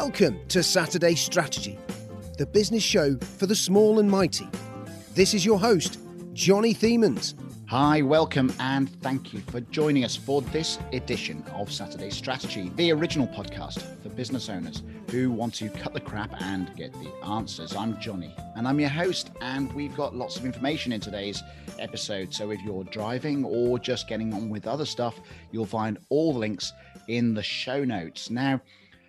Welcome to Saturday Strategy, the business show for the small and mighty. This is your host, Johnny Thiemans. Hi, welcome, and thank you for joining us for this edition of Saturday Strategy, the original podcast for business owners who want to cut the crap and get the answers. I'm Johnny, and I'm your host, and we've got lots of information in today's episode. So if you're driving or just getting on with other stuff, you'll find all the links in the show notes. Now,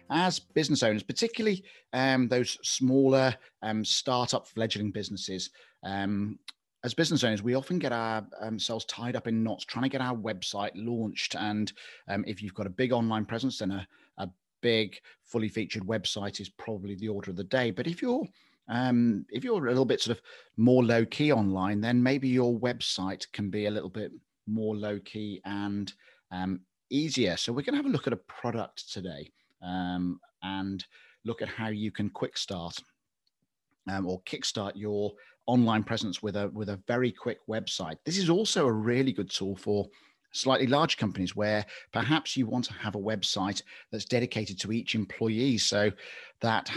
as business owners, particularly those smaller startup fledgling businesses, as business owners, we often get ourselves tied up in knots trying to get our website launched. And if you've got a big online presence, then a big, fully featured website is probably the order of the day. But if you're a little bit sort of more low key online, then maybe your website can be a little bit more low key and easier. So we're going to have a look at a product today. And look at how you can quick start or kickstart your online presence with a very quick website. This is also a really good tool for slightly large companies where perhaps you want to have a website that's dedicated to each employee. So that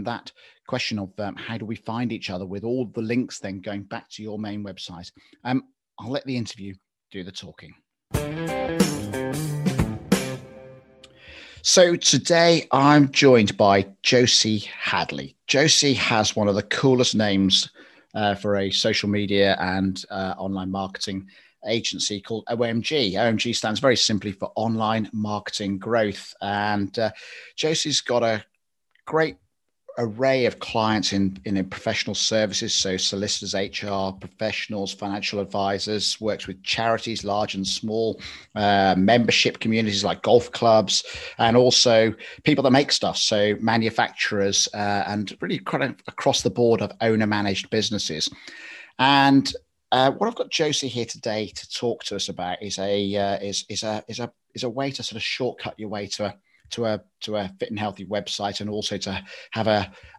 that question of how do we find each other with all the links then going back to your main website. I'll let the interview do the talking. So today I'm joined by Josie Hadley. Josie has one of the coolest names for a social media and online marketing agency called OMG. OMG stands very simply for Online Marketing Growth. And Josie's got a great array of clients in professional services. So solicitors, HR professionals, financial advisors, works with charities, large and small, membership communities like golf clubs, and also people that make stuff. So manufacturers and really across the board of owner managed businesses. And what I've got Josie here today to talk to us about is a way to sort of shortcut your way to a fit and healthy website, and also to have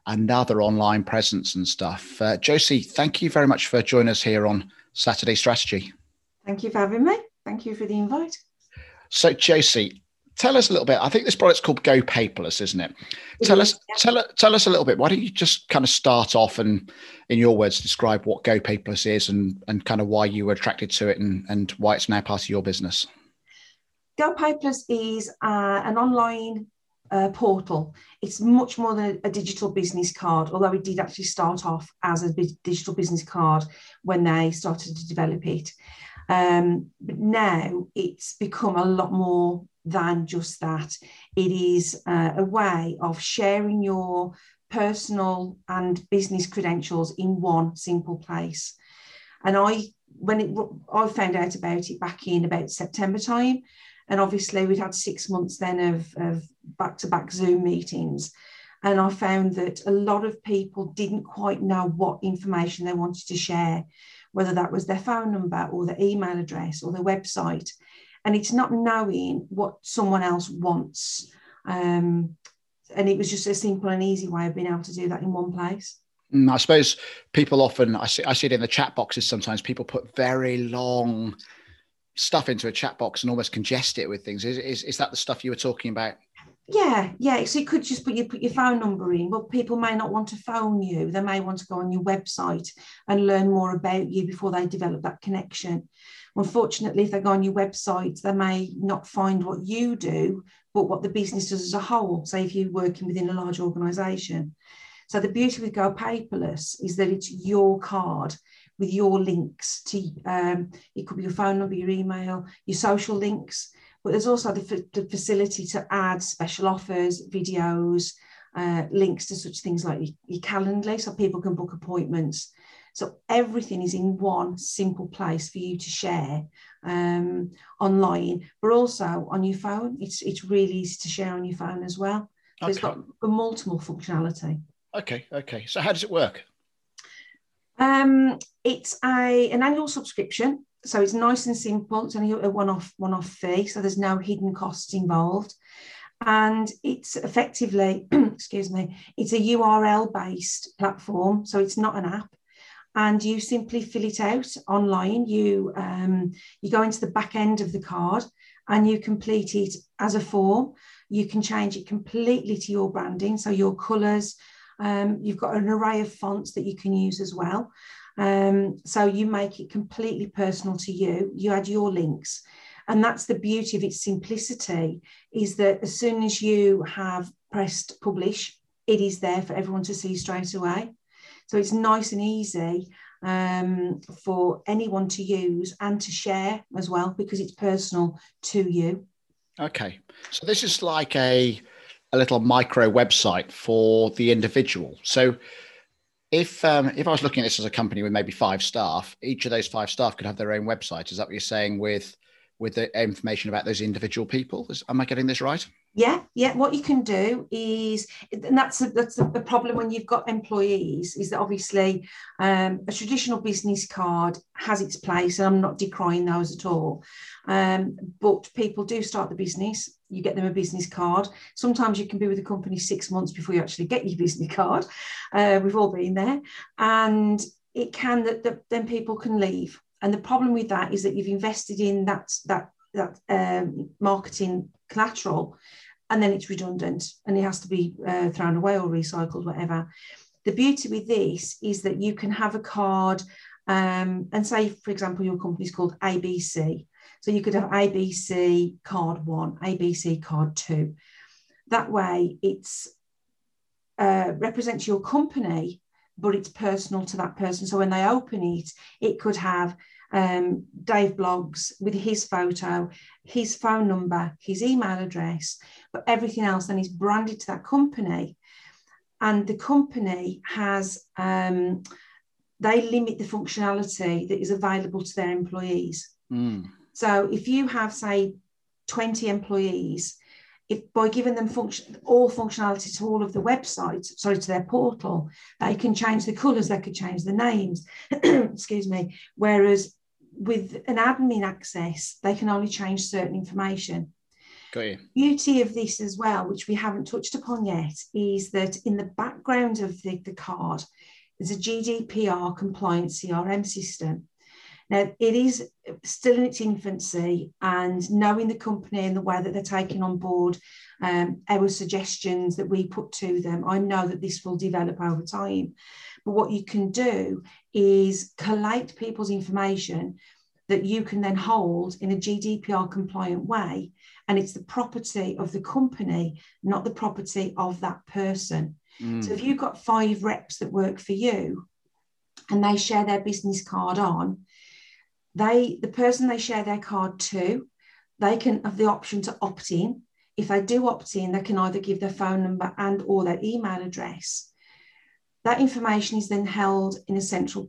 another online presence and stuff. Josie, thank you very much for joining us here on Saturday Strategy. Thank you for having me. Thank you for the invite. So Josie, tell us a little bit. I think this product's called Go Paperless, isn't it? Tell us a little bit. Why don't you just kind of start off and, in your words, describe what Go Paperless is and kind of why you were attracted to it and why it's now part of your business. Go Paperless is an online portal. It's much more than a digital business card, although it did actually start off as a digital business card when they started to develop it. But now it's become a lot more than just that. It is a way of sharing your personal and business credentials in one simple place. And I found out about it back in about September time. And obviously we'd had 6 months then of back-to-back Zoom meetings. And I found that a lot of people didn't quite know what information they wanted to share, whether that was their phone number or their email address or their website. And it's not knowing what someone else wants. And it was just a simple and easy way of being able to do that in one place. I suppose people often, I see it in the chat boxes sometimes, people put very long stuff into a chat box and almost congest it with things. Is that the stuff you were talking about? Yeah. So you could just put your phone number in. Well, people may not want to phone you. They may want to go on your website and learn more about you before they develop that connection. Unfortunately, if they go on your website, they may not find what you do, but what the business does as a whole, say if you're working within a large organisation. So the beauty with Go Paperless is that it's your card with your links to, it could be your phone number, your email, your social links, but there's also the facility to add special offers, videos, links to such things like your Calendly, so people can book appointments. So everything is in one simple place for you to share online, but also on your phone. It's really easy to share on your phone as well. So it's got multiple functionality. Okay. So how does it work? It's an annual subscription, so it's nice and simple. It's only a one-off fee, so there's no hidden costs involved, and it's effectively, it's a URL-based platform, so it's not an app, and you simply fill it out online. You go into the back end of the card, and you complete it as a form. You can change it completely to your branding, so your colours. You've got an array of fonts that you can use as well. So you make it completely personal to you. You add your links. And that's the beauty of its simplicity, is that as soon as you have pressed publish, it is there for everyone to see straight away. So it's nice and easy for anyone to use and to share as well, because it's personal to you. Okay. So this is like a little micro website for the individual. So if I was looking at this as a company with maybe 5 staff, each of those 5 staff could have their own website. Is that what you're saying with the information about those individual people? Am I getting this right? Yeah, yeah. What you can do is, and that's the problem when you've got employees, is that obviously a traditional business card has its place, and I'm not decrying those at all. But people do start the business, you get them a business card. Sometimes you can be with a company 6 months before you actually get your business card. We've all been there. And it can, then people can leave. And the problem with that is that you've invested in that marketing collateral, and then it's redundant and it has to be thrown away or recycled, whatever. The beauty with this is that you can have a card and say, for example, your company's called ABC. So you could have ABC card 1, ABC card 2. That way it's represents your company, but it's personal to that person. So when they open it, it could have Dave Blogs with his photo, his phone number, his email address, but everything else then is branded to that company. And the company has, they limit the functionality that is available to their employees. Mm. So if you have, say, 20 employees, if by giving them all functionality to all of the websites, sorry, to their portal, they can change the colours, they could change the names, excuse me. Whereas with an admin access, they can only change certain information. Got you. Beauty of this as well, which we haven't touched upon yet, is that in the background of the card, there's a GDPR compliant CRM system. Now, it is still in its infancy, and knowing the company and the way that they're taking on board our suggestions that we put to them, I know that this will develop over time. But what you can do is collate people's information that you can then hold in a GDPR compliant way, and it's the property of the company, not the property of that person. Mm. So if you've got 5 reps that work for you and they share their business card on, the person they share their card to, they can have the option to opt in. If they do opt in, they can either give their phone number and or their email address. That information is then held in a central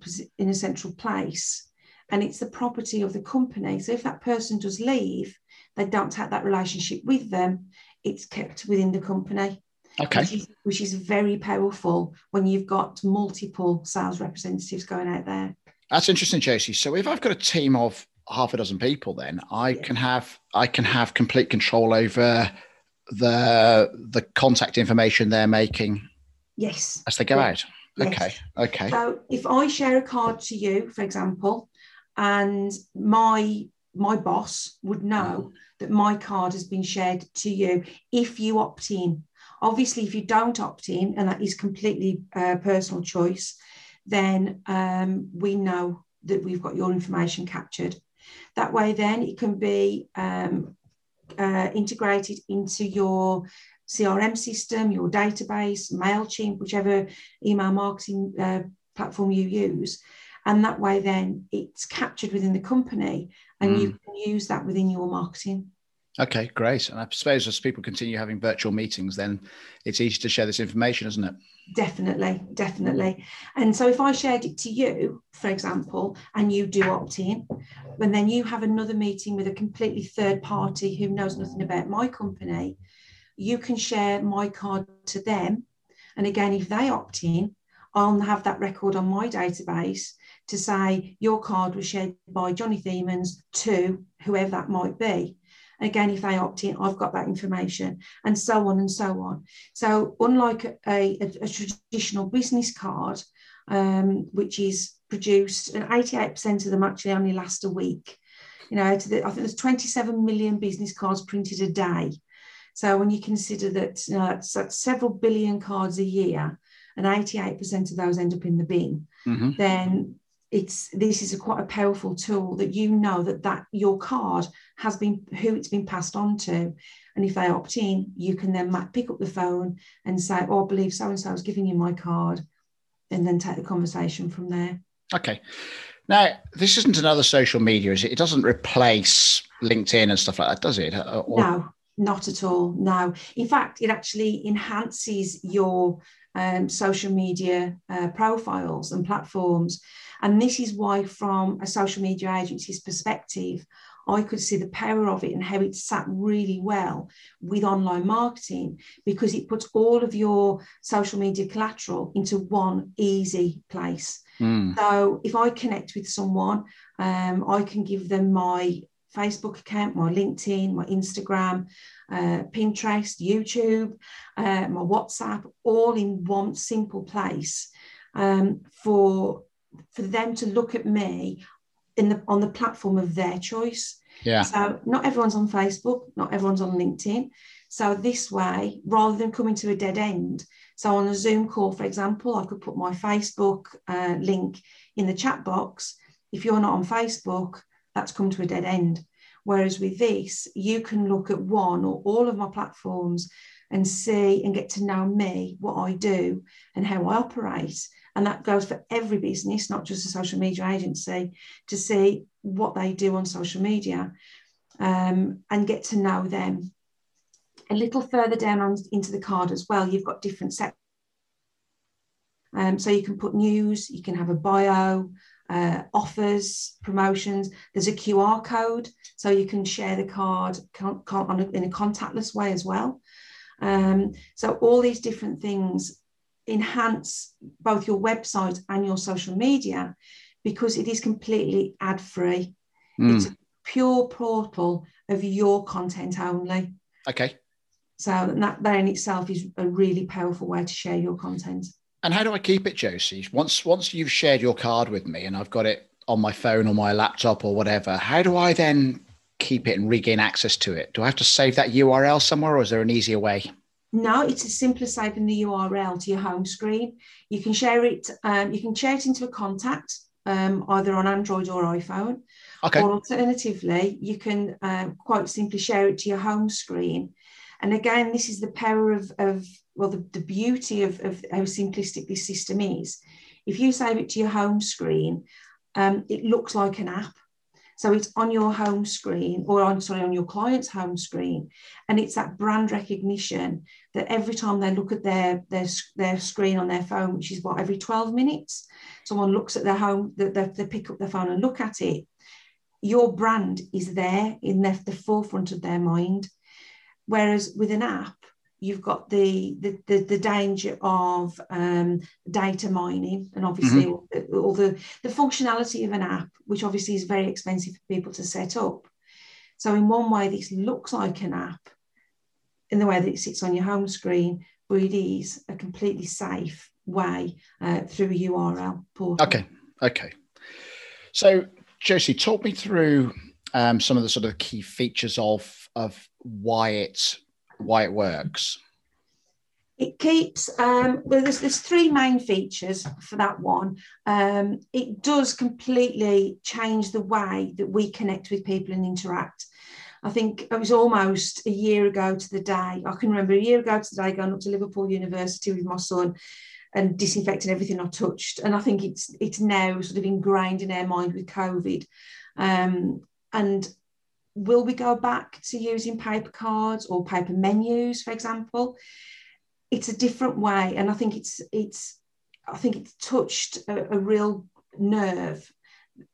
place, and it's the property of the company. So if that person does leave, they don't have that relationship with them. It's kept within the company. Okay. Which is very powerful when you've got multiple sales representatives going out there. That's interesting, Josie. So if I've got a team of half a dozen people, then I can have complete control over the contact information they're making. Yes. As they go out. Yes. Okay. Okay. So if I share a card to you, for example, and my boss would know that my card has been shared to you if you opt in. Obviously, if you don't opt in, and that is completely personal choice, then we know that we've got your information captured. That way, then it can be integrated into your CRM system, your database, MailChimp, whichever email marketing platform you use. And that way, then it's captured within the company, and you can use that within your marketing. Okay, great. And I suppose as people continue having virtual meetings, then it's easy to share this information, isn't it? Definitely, definitely. And so if I shared it to you, for example, and you do opt in, and then you have another meeting with a completely third party who knows nothing about my company, you can share my card to them. And again, if they opt in, I'll have that record on my database to say your card was shared by Johnny Thiemans to whoever that might be. Again, if they opt in, I've got that information, and so on and so on. So unlike a traditional business card, which is produced, and 88% of them actually only last a week. You know, I think there's 27 million business cards printed a day. So when you consider that, you know, that's several billion cards a year, and 88% of those end up in the bin, mm-hmm. then this is quite a powerful tool that you know that your card has been, who it's been passed on to. And if they opt in, you can then pick up the phone and say, oh, I believe so-and-so is giving you my card, and then take the conversation from there. Okay. Now, this isn't another social media, is it? It doesn't replace LinkedIn and stuff like that, does it? Or... No, not at all. No. In fact, it actually enhances your social media profiles and platforms. And this is why, from a social media agency's perspective, I could see the power of it and how it sat really well with online marketing, because it puts all of your social media collateral into one easy place. Mm. So if I connect with someone, I can give them my Facebook account, my LinkedIn, my Instagram, Pinterest, YouTube, my WhatsApp, all in one simple place, for them to look at me on the platform of their choice. Yeah. So not everyone's on Facebook, not everyone's on LinkedIn. So this way, rather than coming to a dead end, so on a Zoom call, for example, I could put my Facebook link in the chat box. If you're not on Facebook, that's come to a dead end. Whereas with this, you can look at one or all of my platforms and see and get to know me, what I do and how I operate. And that goes for every business, not just a social media agency, to see what they do on social media and get to know them. A little further down into the card as well, you've got different sections. So you can put news, you can have a bio, offers, promotions. There's a QR code, so you can share the card in a contactless way as well. So all these different things enhance both your website and your social media, because it is completely ad-free. Mm. It's a pure portal of your content only. Okay. So that in itself is a really powerful way to share your content. And how do I keep it, Josie? Once you've shared your card with me and I've got it on my phone or my laptop or whatever, how do I then keep it and regain access to it? Do I have to save that URL somewhere, or is there an easier way? No, it's as simple as saving the URL to your home screen. You can share it. You can share it into a contact, either on Android or iPhone. Okay. Or alternatively, you can quite simply share it to your home screen. And again, this is the power of the beauty of how simplistic this system is. If you save it to your home screen, it looks like an app. So it's on your home screen, or on your client's home screen. And it's that brand recognition that every time they look at their screen on their phone, which is what, every 12 minutes, someone looks at their home, they pick up their phone and look at it. Your brand is there in the forefront of their mind. Whereas with an app, you've got the danger of data mining, and obviously mm-hmm. all the functionality of an app, which obviously is very expensive for people to set up. So in one way, this looks like an app in the way that it sits on your home screen, but it is a completely safe way through a URL portal. Okay. So Josie, talk me through some of the sort of key features of why it works. It keeps there's three main features for that one. It does completely change the way that we connect with people and interact. I think it was almost a year ago to the day. I can remember a year ago to the day going up to Liverpool University with my son and disinfecting everything I touched. And I think it's now sort of ingrained in our mind with COVID. And will we go back to using paper cards or paper menus, for example? It's a different way, and I think it's touched a real nerve,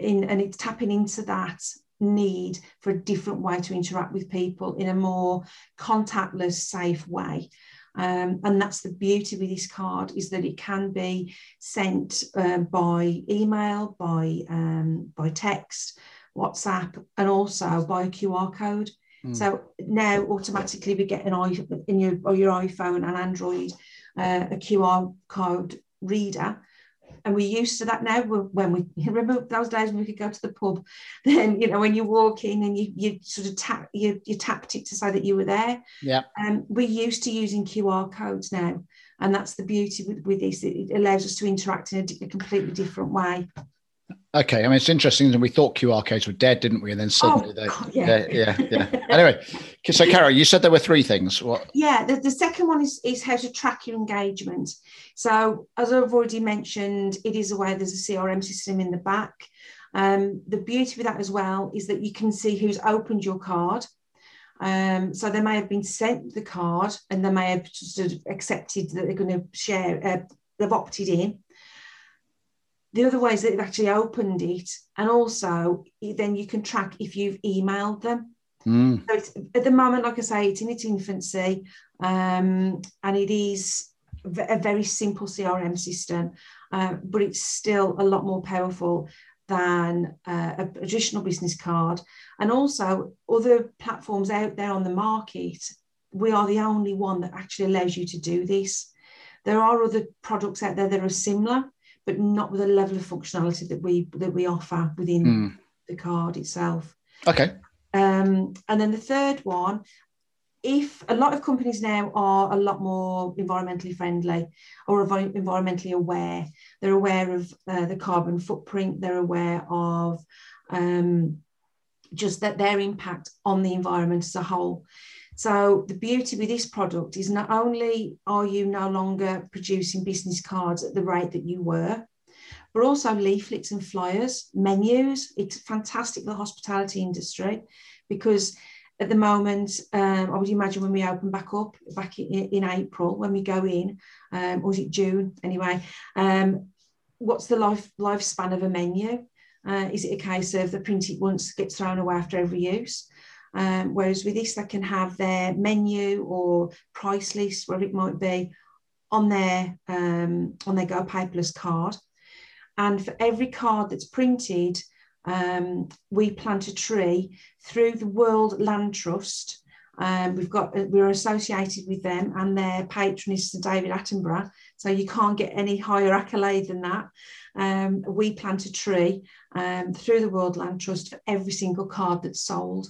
and it's tapping into that need for a different way to interact with people in a more contactless, safe way. And that's the beauty with this card, is that it can be sent by email, by text, WhatsApp, and also by a QR code. Mm. So now automatically we get in your iPhone and Android a QR code reader And we're used to that now. When we remember those days when we could go to the pub, then, you know, when you walk in and you sort of tapped it to say that you were there. Yeah. And we're used to using QR codes now. And that's the beauty with this. It allows us to interact in a completely different way. Okay. I mean, it's interesting that we thought QR codes were dead, didn't we? And then suddenly yeah. Anyway, so Carol, you said there were three things. What? Yeah. The second one is how to track your engagement. So as I've already mentioned, it is a way there's a CRM system in the back. The beauty with that as well is that you can see who's opened your card. So they may have been sent the card and they may have sort of accepted that they're going to share, they've opted in. The other way is that they've actually opened it, and also then you can track if you've emailed them. Mm. So it's, at the moment, like I say, it's in its infancy, and it is a very simple CRM system, but it's still a lot more powerful than a traditional business card. And also other platforms out there on the market, we are the only one that actually allows you to do this. There are other products out there that are similar, but not with the level of functionality that we offer within the card itself. Okay. And then the third one, if a lot of companies now are a lot more environmentally friendly or environmentally aware, they're aware of the carbon footprint, they're aware of just that their impact on the environment as a whole. So the beauty with this product is not only are you no longer producing business cards at the rate that you were, but also leaflets and flyers, menus. It's fantastic for the hospitality industry, because at the moment, I would imagine when we open back in April, when we go in, or is it June anyway, what's the lifespan of a menu? Is it a case of the print it once gets thrown away after every use? Whereas with this, they can have their menu or price list, where it might be, on their Go Paperless card. And for every card that's printed, we plant a tree through the World Land Trust. We're associated with them, and their patron is Sir David Attenborough. So you can't get any higher accolade than that. We plant a tree through the World Land Trust for every single card that's sold.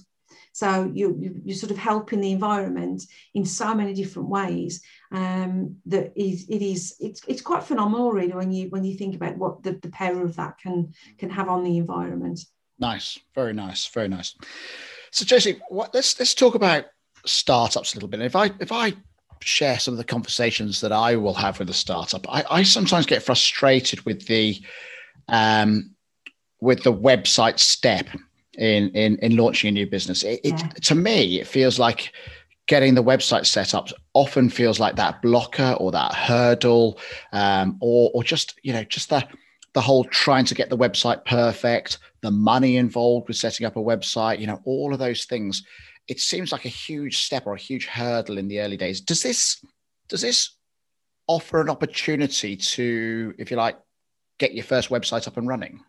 So you're sort of helping the environment in so many different ways. That it's quite phenomenal, really, when you think about what the power of that can have on the environment. Nice, very nice, very nice. So Josie, let's talk about startups a little bit. If I share some of the conversations that I will have with a startup, I sometimes get frustrated with the website step. In launching a new business, to me, it feels like getting the website set up often feels like that blocker or that hurdle, or just, you know, just the whole trying to get the website perfect, the money involved with setting up a website, you know, all of those things. It seems like a huge step or a huge hurdle in the early days. Does this offer an opportunity to, if you like, get your first website up and running?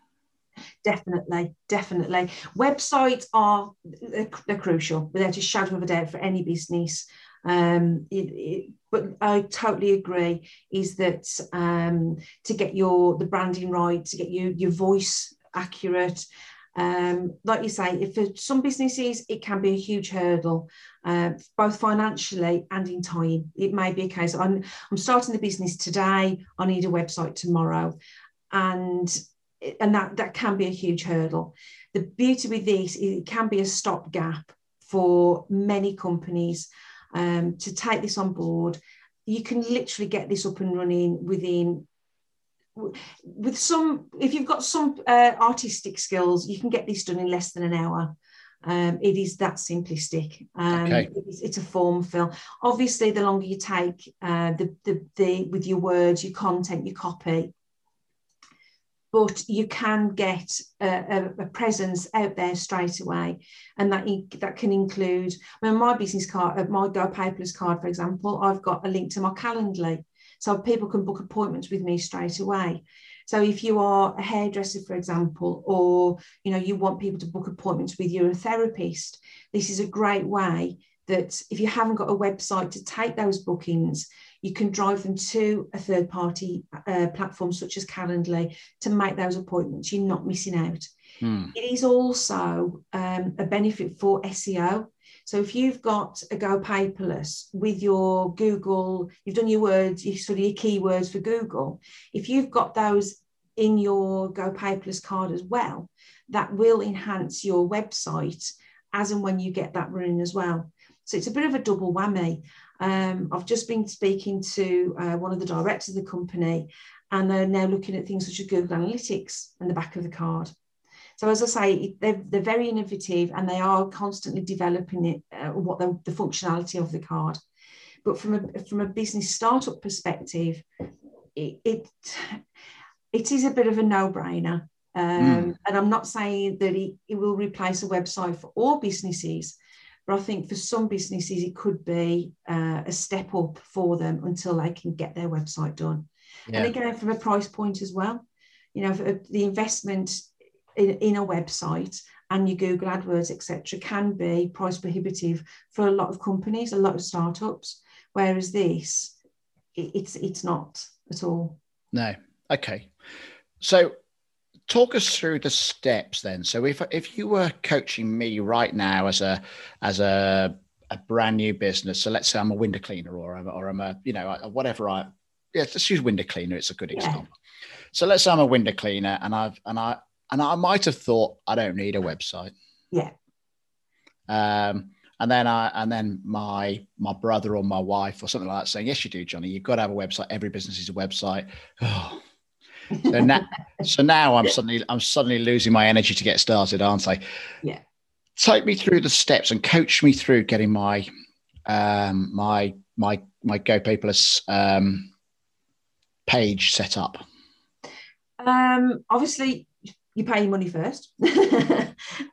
Definitely. Websites are they're crucial, without a shadow of a doubt, for any business. But I totally agree is that to get the branding right, to get your voice accurate, like you say, for some businesses it can be a huge hurdle, both financially and in time. It may be a case, I'm starting the business today, I need a website tomorrow, and that can be a huge hurdle. The beauty with this is it can be a stopgap for many companies to take this on board. You can literally get this up and running if you've got some artistic skills, you can get this done in less than an hour. It is that simplistic. Okay. It's a form fill. Obviously, the longer you take with your words, your content, your copy, but you can get a presence out there straight away, and that can include. I mean, my business card, my Go Paperless card, for example, I've got a link to my Calendly, so people can book appointments with me straight away. So if you are a hairdresser, for example, or you want people to book appointments with you, or a therapist, this is a great way that if you haven't got a website to take those bookings, you can drive them to a third-party platform such as Calendly to make those appointments. You're not missing out. Mm. It is also a benefit for SEO. So if you've got a Go Paperless with your Google, you've done your words, your keywords for Google, if you've got those in your Go Paperless card as well, that will enhance your website as and when you get that running as well. So it's a bit of a double whammy. I've just been speaking to one of the directors of the company, and they're now looking at things such as Google Analytics and the back of the card. So as I say, they're very innovative, and they are constantly developing it, the functionality of the card. But from a business startup perspective, it is a bit of a no-brainer. And I'm not saying that it will replace a website for all businesses, but I think for some businesses, it could be a step up for them until they can get their website done. Yeah. And again, from a price point as well, for the investment in a website and your Google AdWords, etc., can be price prohibitive for a lot of companies, a lot of startups, whereas this, it's not at all. No. Okay. So talk us through the steps then. So if you were coaching me right now as a brand new business, so let's say I'm a window cleaner, let's use window cleaner. It's a good example. Yeah. So let's say I'm a window cleaner and I might have thought, I don't need a website. Yeah. And then my brother or my wife or something like that saying, yes, you do, Johnny. You've got to have a website. Every business is a website. Oh. So now I'm suddenly losing my energy to get started, aren't I? Yeah. Take me through the steps and coach me through getting my my Go Paperless page set up. Obviously, you pay your money first,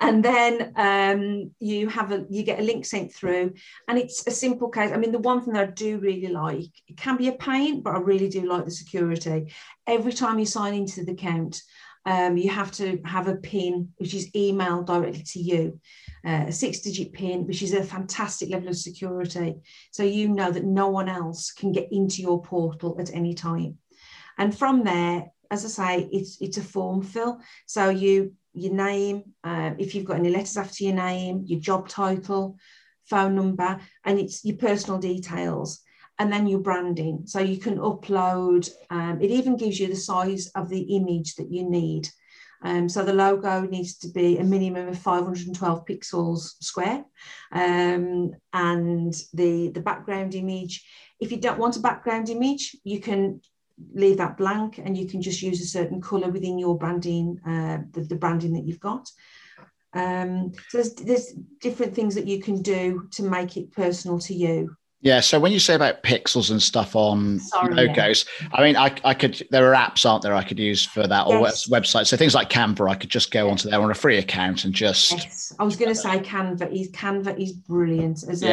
and then you get a link sent through, and it's a simple case. I mean, the one thing that I do really like, it can be a pain, but I really do like the security. Every time you sign into the account, you have to have a PIN, which is emailed directly to you, a 6-digit PIN, which is a fantastic level of security. So you know that no one else can get into your portal at any time. And from there, as I say, it's a form fill. So your name, if you've got any letters after your name, your job title, phone number, and it's your personal details, and then your branding. So you can upload, it even gives you the size of the image that you need. So the logo needs to be a minimum of 512 pixels square. And the background image, if you don't want a background image, you can leave that blank, and you can just use a certain color within your branding, the branding that you've got. So there's different things that you can do to make it personal to you. Yeah. So when you say about pixels and stuff on logos, yeah. I mean, I could, there are apps, aren't there, I could use for that, or yes, websites. So things like Canva, I could just go onto there on a free account and just. Yes. I was going to say Canva is brilliant as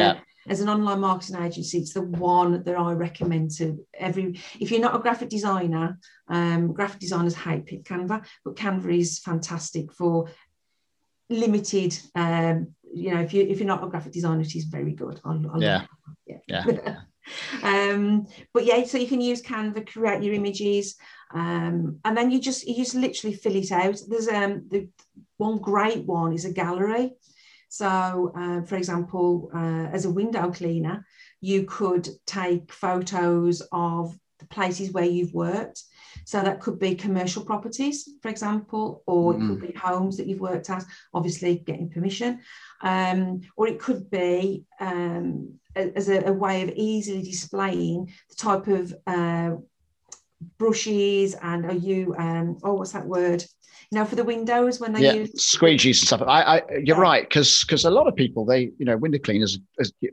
as an online marketing agency. It's the one that I recommend to if you're not a graphic designer. Graphic designers hate Canva, but Canva is fantastic for limited, if you're not a graphic designer, it is very good. So you can use Canva, create your images, and then you just literally fill it out. There's the one great one is a gallery. So, for example, as a window cleaner, you could take photos of the places where you've worked. So that could be commercial properties, for example, or it could be homes that you've worked at, obviously getting permission, or it could be as a way of easily displaying the type of brushes and for the windows when they use squeegees and stuff. Right, because a lot of people, they window cleaners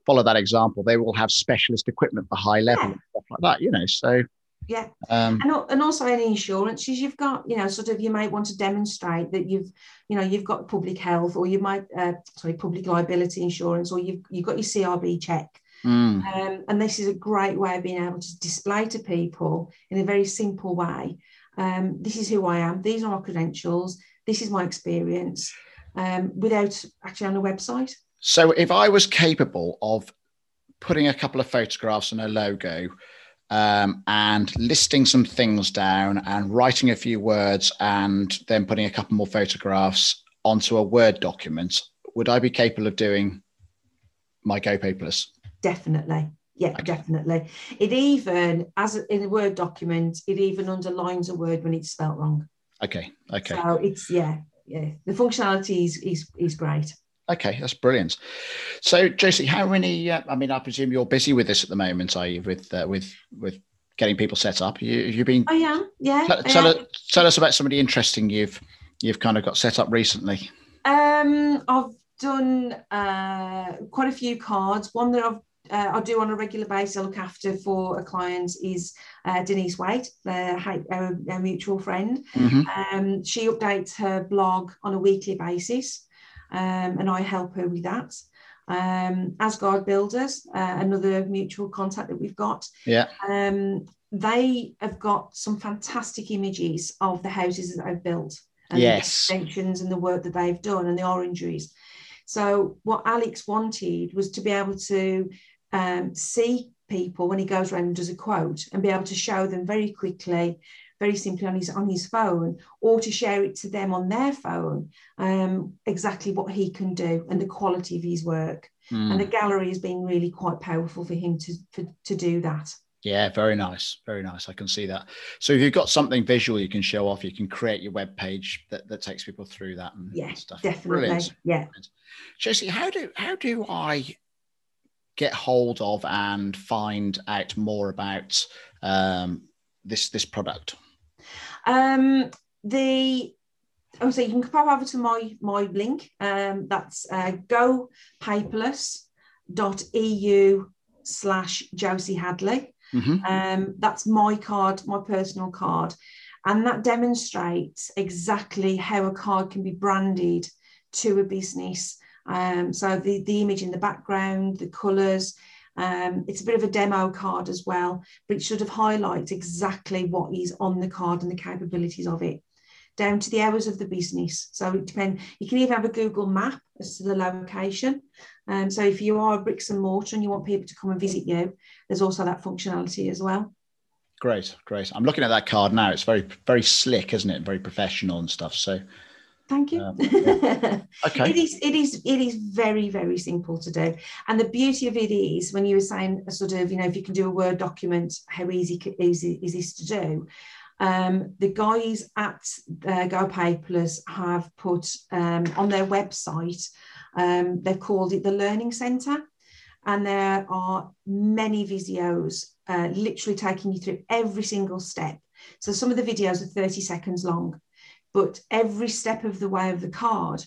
follow that example. They will have specialist equipment for high level and stuff like that. And also any insurances you've got. You might want to demonstrate that you've got public health, or you might public liability insurance, or you've got your CRB check. And this is a great way of being able to display to people in a very simple way. This is who I am. These are my credentials. This is my experience, without actually on a website. So if I was capable of putting a couple of photographs and a logo and listing some things down and writing a few words and then putting a couple more photographs onto a Word document, would I be capable of doing my Go Paperless? Definitely. Yeah, okay. Definitely. It even, as in a Word document, it even underlines a word when it's spelt wrong. Okay. So it's, yeah. The functionality is great. Okay, that's brilliant. So, Josie, how many? I mean, I presume you're busy with this at the moment, are you? With getting people set up. You've been. I am. Yeah. Tell us about somebody interesting you've kind of got set up recently. I've done quite a few cards. One that I do on a regular basis. I look after for a client is Denise White, our mutual friend. Mm-hmm. She updates her blog on a weekly basis. And I help her with that. Asgard Builders, another mutual contact that we've got. Yeah. They have got some fantastic images of the houses that they've built and the extensions and the work that they've done and the orangeries. So what Alex wanted was to be able to see people when he goes around and does a quote and be able to show them very quickly, very simply on his phone, or to share it to them on their phone, exactly what he can do and the quality of his work. Mm. And the gallery has been really quite powerful for him to do that. Yeah, very nice. Very nice. I can see that. So if you've got something visual you can show off, you can create your web page that takes people through that and stuff. Definitely. Brilliant. Yeah. Josie, how do I get hold of and find out more about this product? So you can pop over to my link. That's gopaperless.eu/Josie Hadley. Mm-hmm. That's my card, my personal card, and that demonstrates exactly how a card can be branded to a business. So the image in the background, the colours. It's a bit of a demo card as well, but it sort of highlights exactly what is on the card and the capabilities of it, down to the hours of the business. So it depends. You can even have a Google map as to the location. So if you are a bricks and mortar and you want people to come and visit you, there's also that functionality as well. Great. I'm looking at that card now. It's very, very slick, isn't it? Very professional and stuff. So. Thank you. Yeah. Okay. It is very, very simple to do. And the beauty of it is, when you were saying sort of, if you can do a Word document, how easy is this to do? The guys at Go Paperless have put on their website, they've called it the Learning Centre. And there are many videos literally taking you through every single step. So some of the videos are 30 seconds long. But every step of the way of the card,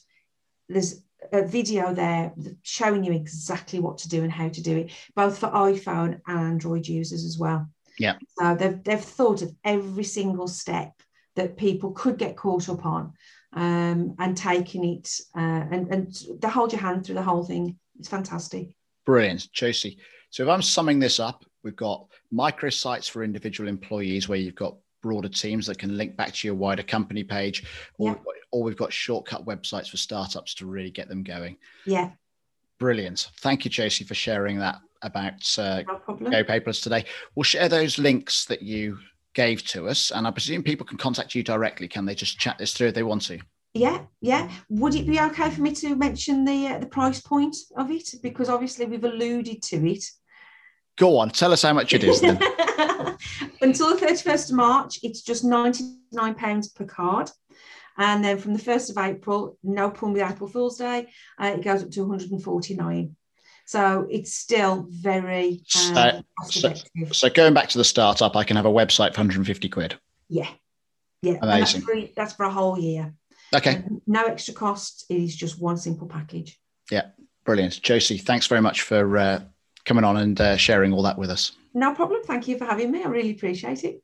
there's a video there showing you exactly what to do and how to do it, both for iPhone and Android users as well. Yeah. So they've thought of every single step that people could get caught up on, and taking it and they hold your hand through the whole thing. It's fantastic. Brilliant, Josie. So if I'm summing this up, we've got microsites for individual employees where you've got broader teams that can link back to your wider company page, or we've got shortcut websites for startups to really get them going. Yeah. Brilliant. Thank you, Josie, for sharing that about Go Paperless today. We'll share those links that you gave to us, and I presume people can contact you directly. Can they just chat this through if they want to? Yeah. Would it be okay for me to mention the price point of it? Because obviously we've alluded to it. Go on, tell us how much it is then. Until the 31st of March, it's just £99 per card. And then from the 1st of April, no pun with April Fool's Day, it goes up to £149. So it's still very cost-effective. So going back to the startup, I can have a website for £150. Yeah. Amazing. That's for a whole year. Okay. No extra cost. It is just one simple package. Yeah, brilliant. Josie, thanks very much for coming on and sharing all that with us. No problem. Thank you for having me. I really appreciate it.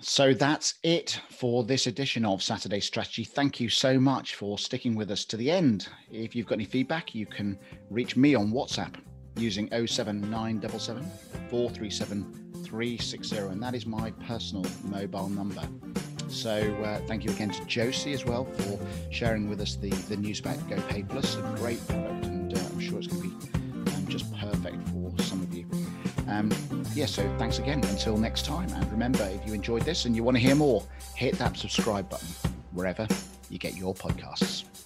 So that's it for this edition of Saturday Strategy. Thank you so much for sticking with us to the end. If you've got any feedback, you can reach me on WhatsApp using 07977 437 360. And that is my personal mobile number. So thank you again to Josie as well for sharing with us the news about Go Paperless. A great product, and I'm sure sure it's going to be just perfect for some of you. Yeah, so thanks again until next time. And remember, if you enjoyed this and you want to hear more, hit that subscribe button wherever you get your podcasts.